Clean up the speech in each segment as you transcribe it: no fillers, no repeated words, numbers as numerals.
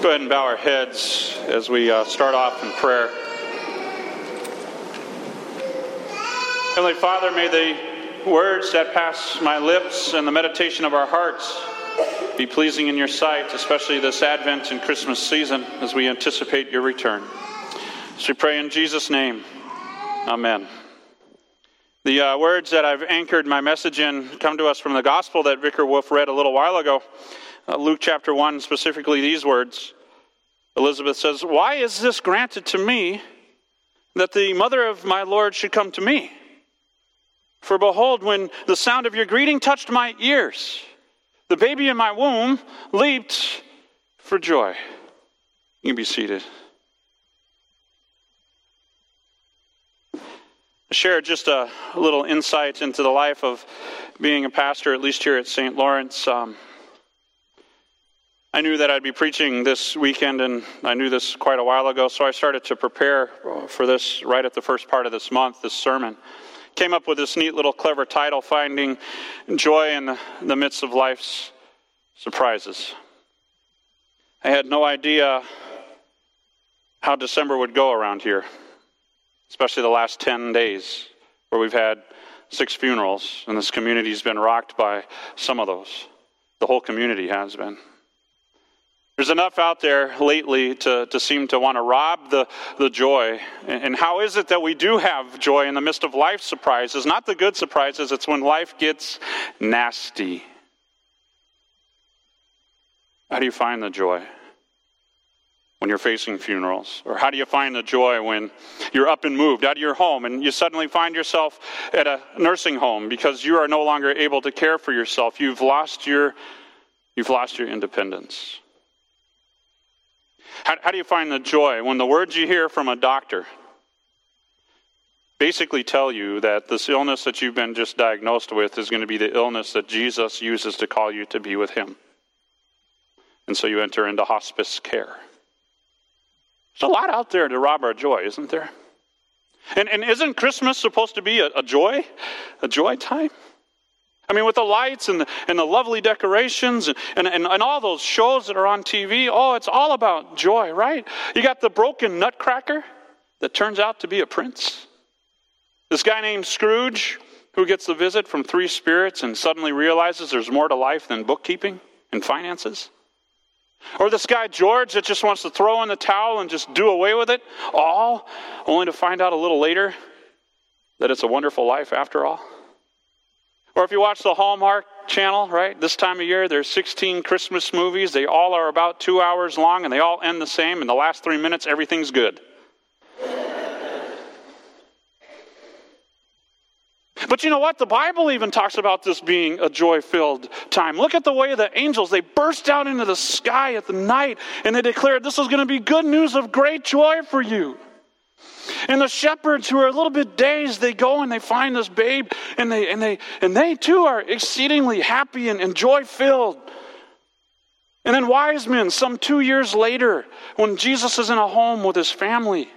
Go ahead and bow our heads as we start off in prayer. Heavenly Father, may the words that pass my lips and the meditation of our hearts be pleasing in your sight, especially this Advent and Christmas season as we anticipate your return. So we pray in Jesus' name. Amen. The words that I've anchored my message in come to us from the gospel that Vicar Wolf read a little while ago. Luke chapter 1, specifically these words. Elizabeth says, "Why is this granted to me, that the mother of my Lord should come to me? For behold, when the sound of your greeting touched my ears, the baby in my womb leaped for joy." You can be seated. I share just a little insight into the life of being a pastor, at least here at St. Lawrence. I knew that I'd be preaching this weekend, and I knew this quite a while ago, so I started to prepare for this right at the first part of this month, this sermon. Came up with this neat little clever title, Finding Joy in the Midst of Life's Surprises. I had no idea how December would go around here, especially the last 10 days, where we've had 6 funerals, and this community's been rocked by some of those. The whole community has been. There's enough out there lately to seem to want to rob the joy. And how is it that we do have joy in the midst of life surprises? Not the good surprises, it's when life gets nasty. How do you find the joy when you're facing funerals? Or how do you find the joy when you're up and moved out of your home and you suddenly find yourself at a nursing home because you are no longer able to care for yourself? You've lost your independence. How do you find the joy when the words you hear from a doctor basically tell you that this illness that you've been just diagnosed with is going to be the illness that Jesus uses to call you to be with him? And so you enter into hospice care. There's a lot out there to rob our joy, isn't there? And isn't Christmas supposed to be a joy time? I mean, with the lights and the lovely decorations and all those shows that are on TV, oh, it's all about joy, right? You got the broken nutcracker that turns out to be a prince. This guy named Scrooge who gets the visit from 3 spirits and suddenly realizes there's more to life than bookkeeping and finances. Or this guy George that just wants to throw in the towel and just do away with it all, only to find out a little later that it's a wonderful life after all. Or if you watch the Hallmark Channel, right, this time of year, there's 16 Christmas movies. They all are about 2 hours long, and they all end the same. In the last 3 minutes, everything's good. But you know what? The Bible even talks about this being a joy-filled time. Look at the way the angels, they burst out into the sky at the night, and they declared, "This is going to be good news of great joy for you." And the shepherds, who are a little bit dazed, they go and they find this babe, and they too are exceedingly happy and joy-filled. And then wise men, some 2 years later, when Jesus is in a home with his family,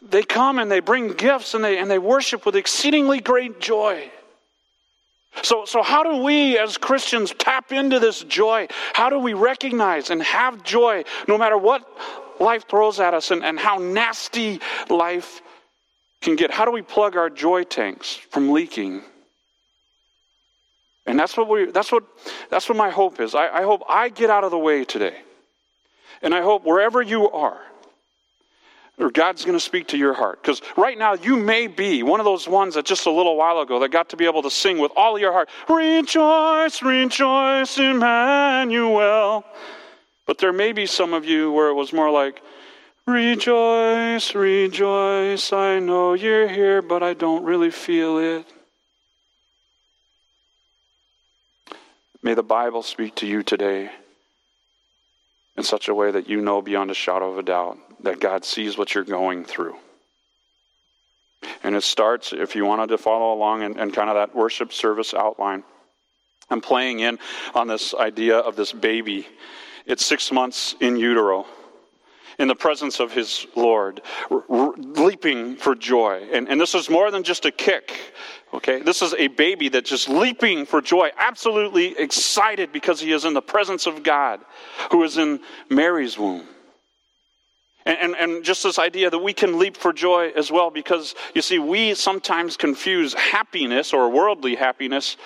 they come and they bring gifts and they worship with exceedingly great joy. So how do we as Christians tap into this joy? How do we recognize and have joy no matter what life throws at us and how nasty life can get? How do we plug our joy tanks from leaking? And that's what my hope is. I hope I get out of the way today. And I hope wherever you are, God's going to speak to your heart. Because right now you may be one of those ones that just a little while ago that got to be able to sing with all of your heart, "Rejoice, rejoice, Emmanuel." But there may be some of you where it was more like, "Rejoice, rejoice, I know you're here, but I don't really feel it." May the Bible speak to you today in such a way that you know beyond a shadow of a doubt that God sees what you're going through. And it starts, if you wanted to follow along and kind of that worship service outline, I'm playing in on this idea of this baby. It's 6 months in utero, in the presence of his Lord, leaping for joy. And this is more than just a kick, okay? This is a baby that's just leaping for joy, absolutely excited because he is in the presence of God, who is in Mary's womb. And just this idea that we can leap for joy as well, because, you see, we sometimes confuse happiness or worldly happiness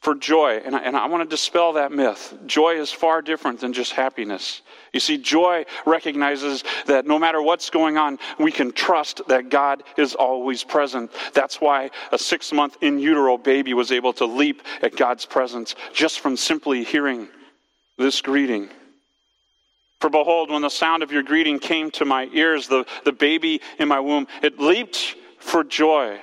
for joy. And I want to dispel that myth. Joy is far different than just happiness. You see, joy recognizes that no matter what's going on, we can trust that God is always present. That's why a 6-month in utero baby was able to leap at God's presence just from simply hearing this greeting. For behold, when the sound of your greeting came to my ears, the baby in my womb, it leaped for joy.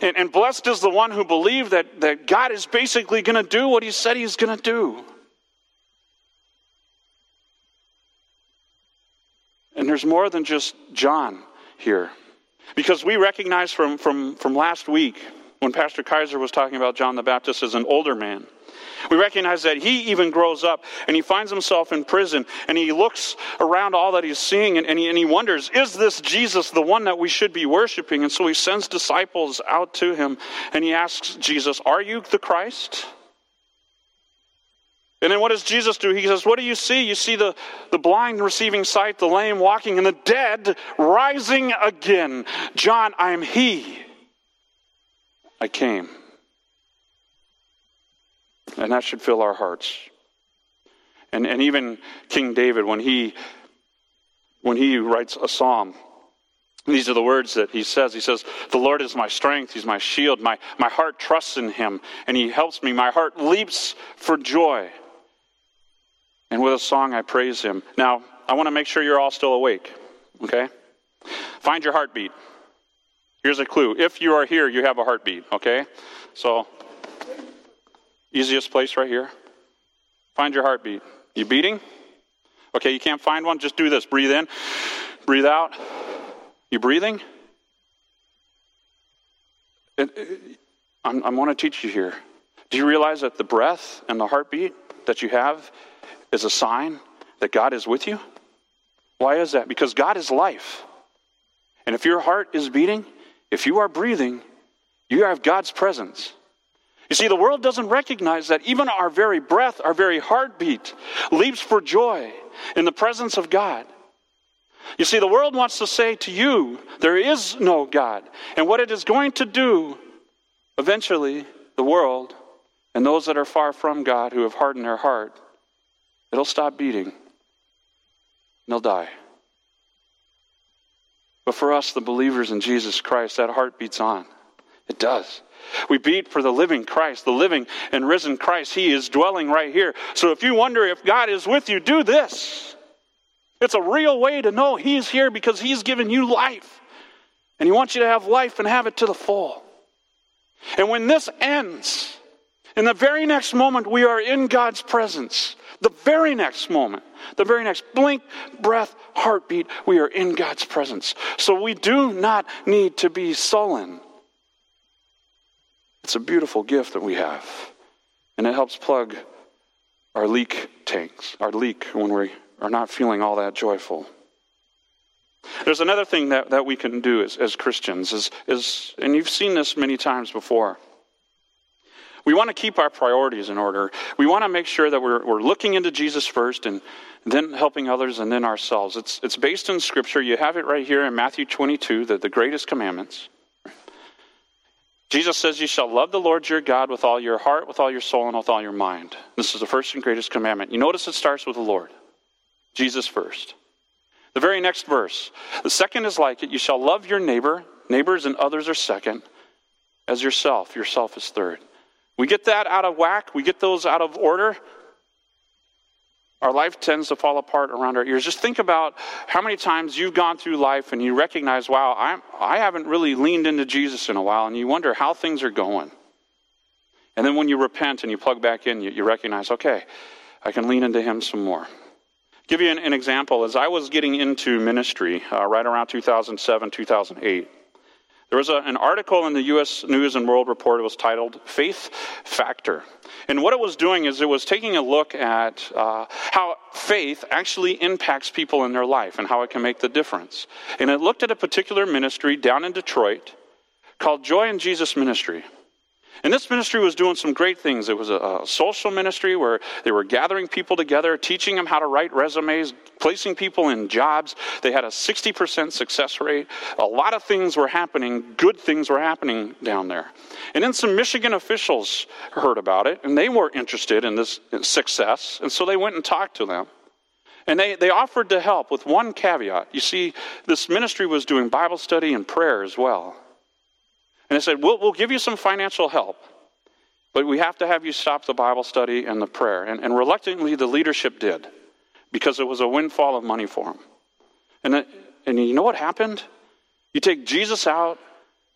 And blessed is the one who believed that God is basically going to do what he said he's going to do. And there's more than just John here. Because we recognize from last week, when Pastor Kaiser was talking about John the Baptist as an older man, we recognize that he even grows up and he finds himself in prison and he looks around all that he's seeing and he wonders, is this Jesus the one that we should be worshiping? And so he sends disciples out to him and he asks Jesus, are you the Christ? And then what does Jesus do? He says, what do you see? You see the blind receiving sight, the lame walking, and the dead rising again. John, I am he. I came. And that should fill our hearts. And even King David, when he writes a psalm, these are the words that he says. He says, the Lord is my strength. He's my shield. My heart trusts in him, and he helps me. My heart leaps for joy. And with a song, I praise him. Now, I want to make sure you're all still awake, okay? Find your heartbeat. Here's a clue. If you are here, you have a heartbeat, okay? So, easiest place right here. Find your heartbeat. You beating? Okay, you can't find one? Just do this. Breathe in. Breathe out. You breathing? I want to teach you here. Do you realize that the breath and the heartbeat that you have is a sign that God is with you? Why is that? Because God is life. And if your heart is beating, if you are breathing, you have God's presence. You see, the world doesn't recognize that even our very breath, our very heartbeat, leaps for joy in the presence of God. You see, the world wants to say to you, there is no God. And what it is going to do, eventually, the world and those that are far from God who have hardened their heart, it'll stop beating and they'll die. But for us, the believers in Jesus Christ, that heart beats on. It does. We beat for the living Christ, the living and risen Christ. He is dwelling right here. So if you wonder if God is with you, do this. It's a real way to know he's here because he's given you life. And he wants you to have life and have it to the full. And when this ends, in the very next moment, we are in God's presence. The very next moment, the very next blink, breath, heartbeat, we are in God's presence. So we do not need to be sullen. It's a beautiful gift that we have. And it helps plug our leak tanks, our leak when we are not feeling all that joyful. There's another thing that we can do as Christians, is, and you've seen this many times before. We want to keep our priorities in order. We want to make sure that we're looking into Jesus first and then helping others and then ourselves. It's based in Scripture. You have it right here in Matthew 22, the greatest commandments. Jesus says, you shall love the Lord your God with all your heart, with all your soul, and with all your mind. This is the first and greatest commandment. You notice it starts with the Lord. Jesus first. The very next verse. The second is like it. You shall love your neighbor. Neighbors and others are second. As yourself. Yourself is third. We get that out of whack. We get those out of order. Our life tends to fall apart around our ears. Just think about how many times you've gone through life and you recognize, wow, I haven't really leaned into Jesus in a while, and you wonder how things are going. And then when you repent and you plug back in, you recognize, okay, I can lean into him some more. Give you an example. As I was getting into ministry right around 2007, 2008, there was an article in the US News and World Report. It was titled Faith Factor. And what it was doing is it was taking a look at how faith actually impacts people in their life and how it can make the difference. And it looked at a particular ministry down in Detroit called Joy in Jesus Ministry. And this ministry was doing some great things. It was a social ministry where they were gathering people together, teaching them how to write resumes, placing people in jobs. They had a 60% success rate. A lot of things were happening. Good things were happening down there. And then some Michigan officials heard about it, and they were interested in this success, and so they went and talked to them. And they offered to help with one caveat. You see, this ministry was doing Bible study and prayer as well. And they said, we'll give you some financial help, but we have to have you stop the Bible study and the prayer. And reluctantly, the leadership did, because it was a windfall of money for them. And you know what happened? You take Jesus out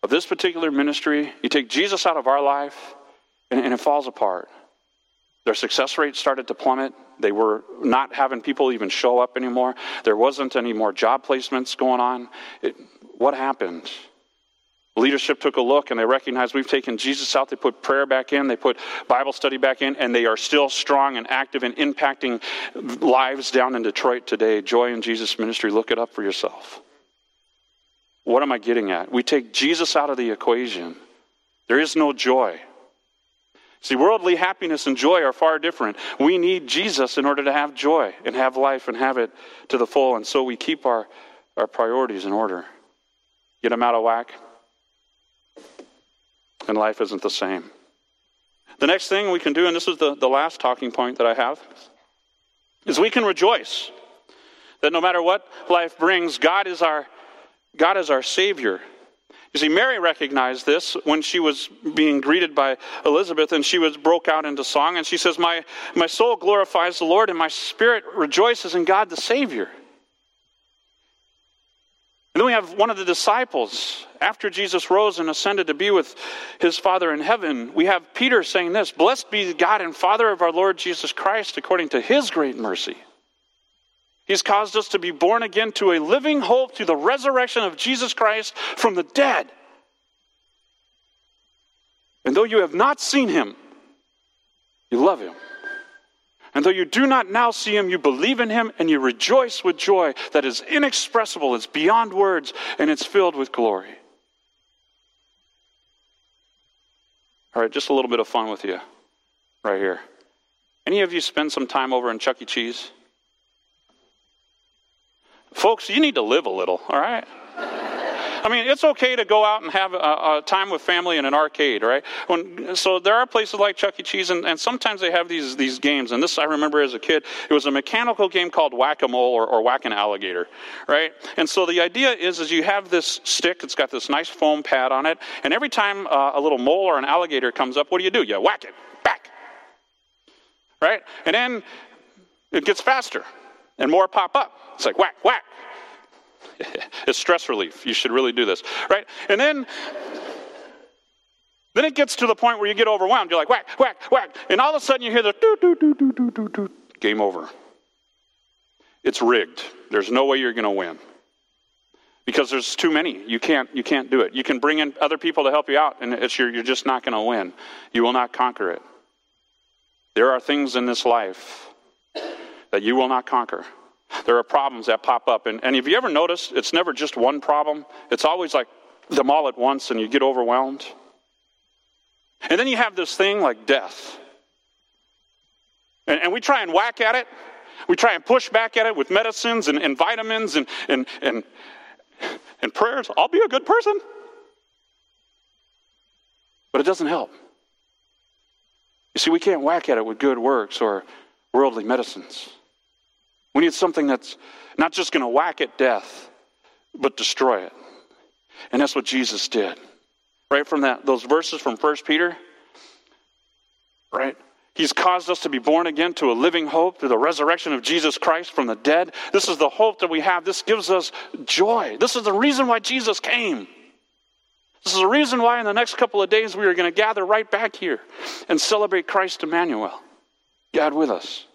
of this particular ministry, you take Jesus out of our life, and it falls apart. Their success rate started to plummet. They were not having people even show up anymore. There wasn't any more job placements going on. What happened? Leadership took a look, and they recognized, we've taken Jesus out. They put prayer back in. They put Bible study back in, and they are still strong and active and impacting lives down in Detroit today. Joy in Jesus Ministry. Look it up for yourself. What am I getting at? We take Jesus out of the equation. There is no joy. See, worldly happiness and joy are far different. We need Jesus in order to have joy and have life and have it to the full, and so we keep our priorities in order. Get them out of whack, and life isn't the same. The next thing we can do, and this is the last talking point that I have, is we can rejoice that no matter what life brings, God is our Savior. You see, Mary recognized this when she was being greeted by Elizabeth, and she broke out into song, and she says, My soul glorifies the Lord, and my spirit rejoices in God the Savior. And then we have one of the disciples, after Jesus rose and ascended to be with his Father in heaven, we have Peter saying this, "Blessed be God and Father of our Lord Jesus Christ, according to his great mercy. He's caused us to be born again to a living hope through the resurrection of Jesus Christ from the dead. And though you have not seen him, you love him. And though you do not now see him, you believe in him, and you rejoice with joy that is inexpressible, it's beyond words, and it's filled with glory." All right, just a little bit of fun with you right here. Any of you spend some time over in Chuck E. Cheese? Folks, you need to live a little, all right? I mean, it's okay to go out and have a time with family in an arcade, right? So there are places like Chuck E. Cheese, and sometimes they have these games. And this I remember as a kid. It was a mechanical game called Whack-A-Mole or Whack-An-Alligator, right? And so the idea is you have this stick. It's got this nice foam pad on it. And every time a little mole or an alligator comes up, what do? You whack it back, right? And then it gets faster, and more pop up. It's like whack, whack. It's stress relief. You should really do this, right? And then it gets to the point where you get overwhelmed. You're like whack, whack, whack. And all of a sudden you hear the doo, doo, doo, doo, doo, doo, doo. Game over. It's rigged. There's no way you're going to win. Because there's too many. You can't do it. You can bring in other people to help you out, and you're just not going to win. You will not conquer it. There are things in this life that you will not conquer. There are problems that pop up. And have you ever noticed it's never just one problem? It's always like them all at once, and you get overwhelmed. And then you have this thing like death. And we try and whack at it. We try and push back at it with medicines and vitamins and prayers. I'll be a good person. But it doesn't help. You see, we can't whack at it with good works or worldly medicines. We need something that's not just going to whack at death, but destroy it. And that's what Jesus did. Right from those verses from 1 Peter, right? He's caused us to be born again to a living hope through the resurrection of Jesus Christ from the dead. This is the hope that we have. This gives us joy. This is the reason why Jesus came. This is the reason why in the next couple of days we are going to gather right back here and celebrate Christ Emmanuel, God with us.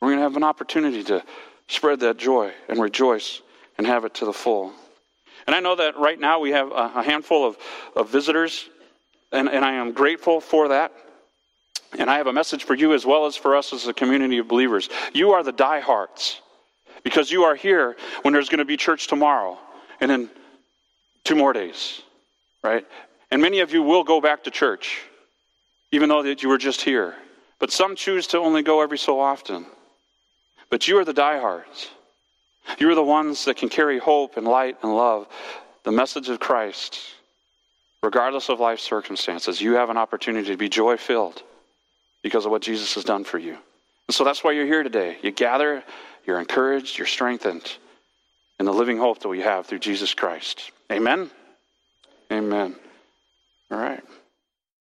We're going to have an opportunity to spread that joy and rejoice and have it to the full. And I know that right now we have a handful of visitors, and I am grateful for that. And I have a message for you as well as for us as a community of believers. You are the diehards, because you are here when there's going to be church tomorrow and then 2 more days, right? And many of you will go back to church, even though that you were just here. But some choose to only go every so often. But you are the diehards. You are the ones that can carry hope and light and love, the message of Christ, regardless of life circumstances. You have an opportunity to be joy-filled because of what Jesus has done for you. And so that's why you're here today. You gather, you're encouraged, you're strengthened in the living hope that we have through Jesus Christ. Amen? Amen. All right.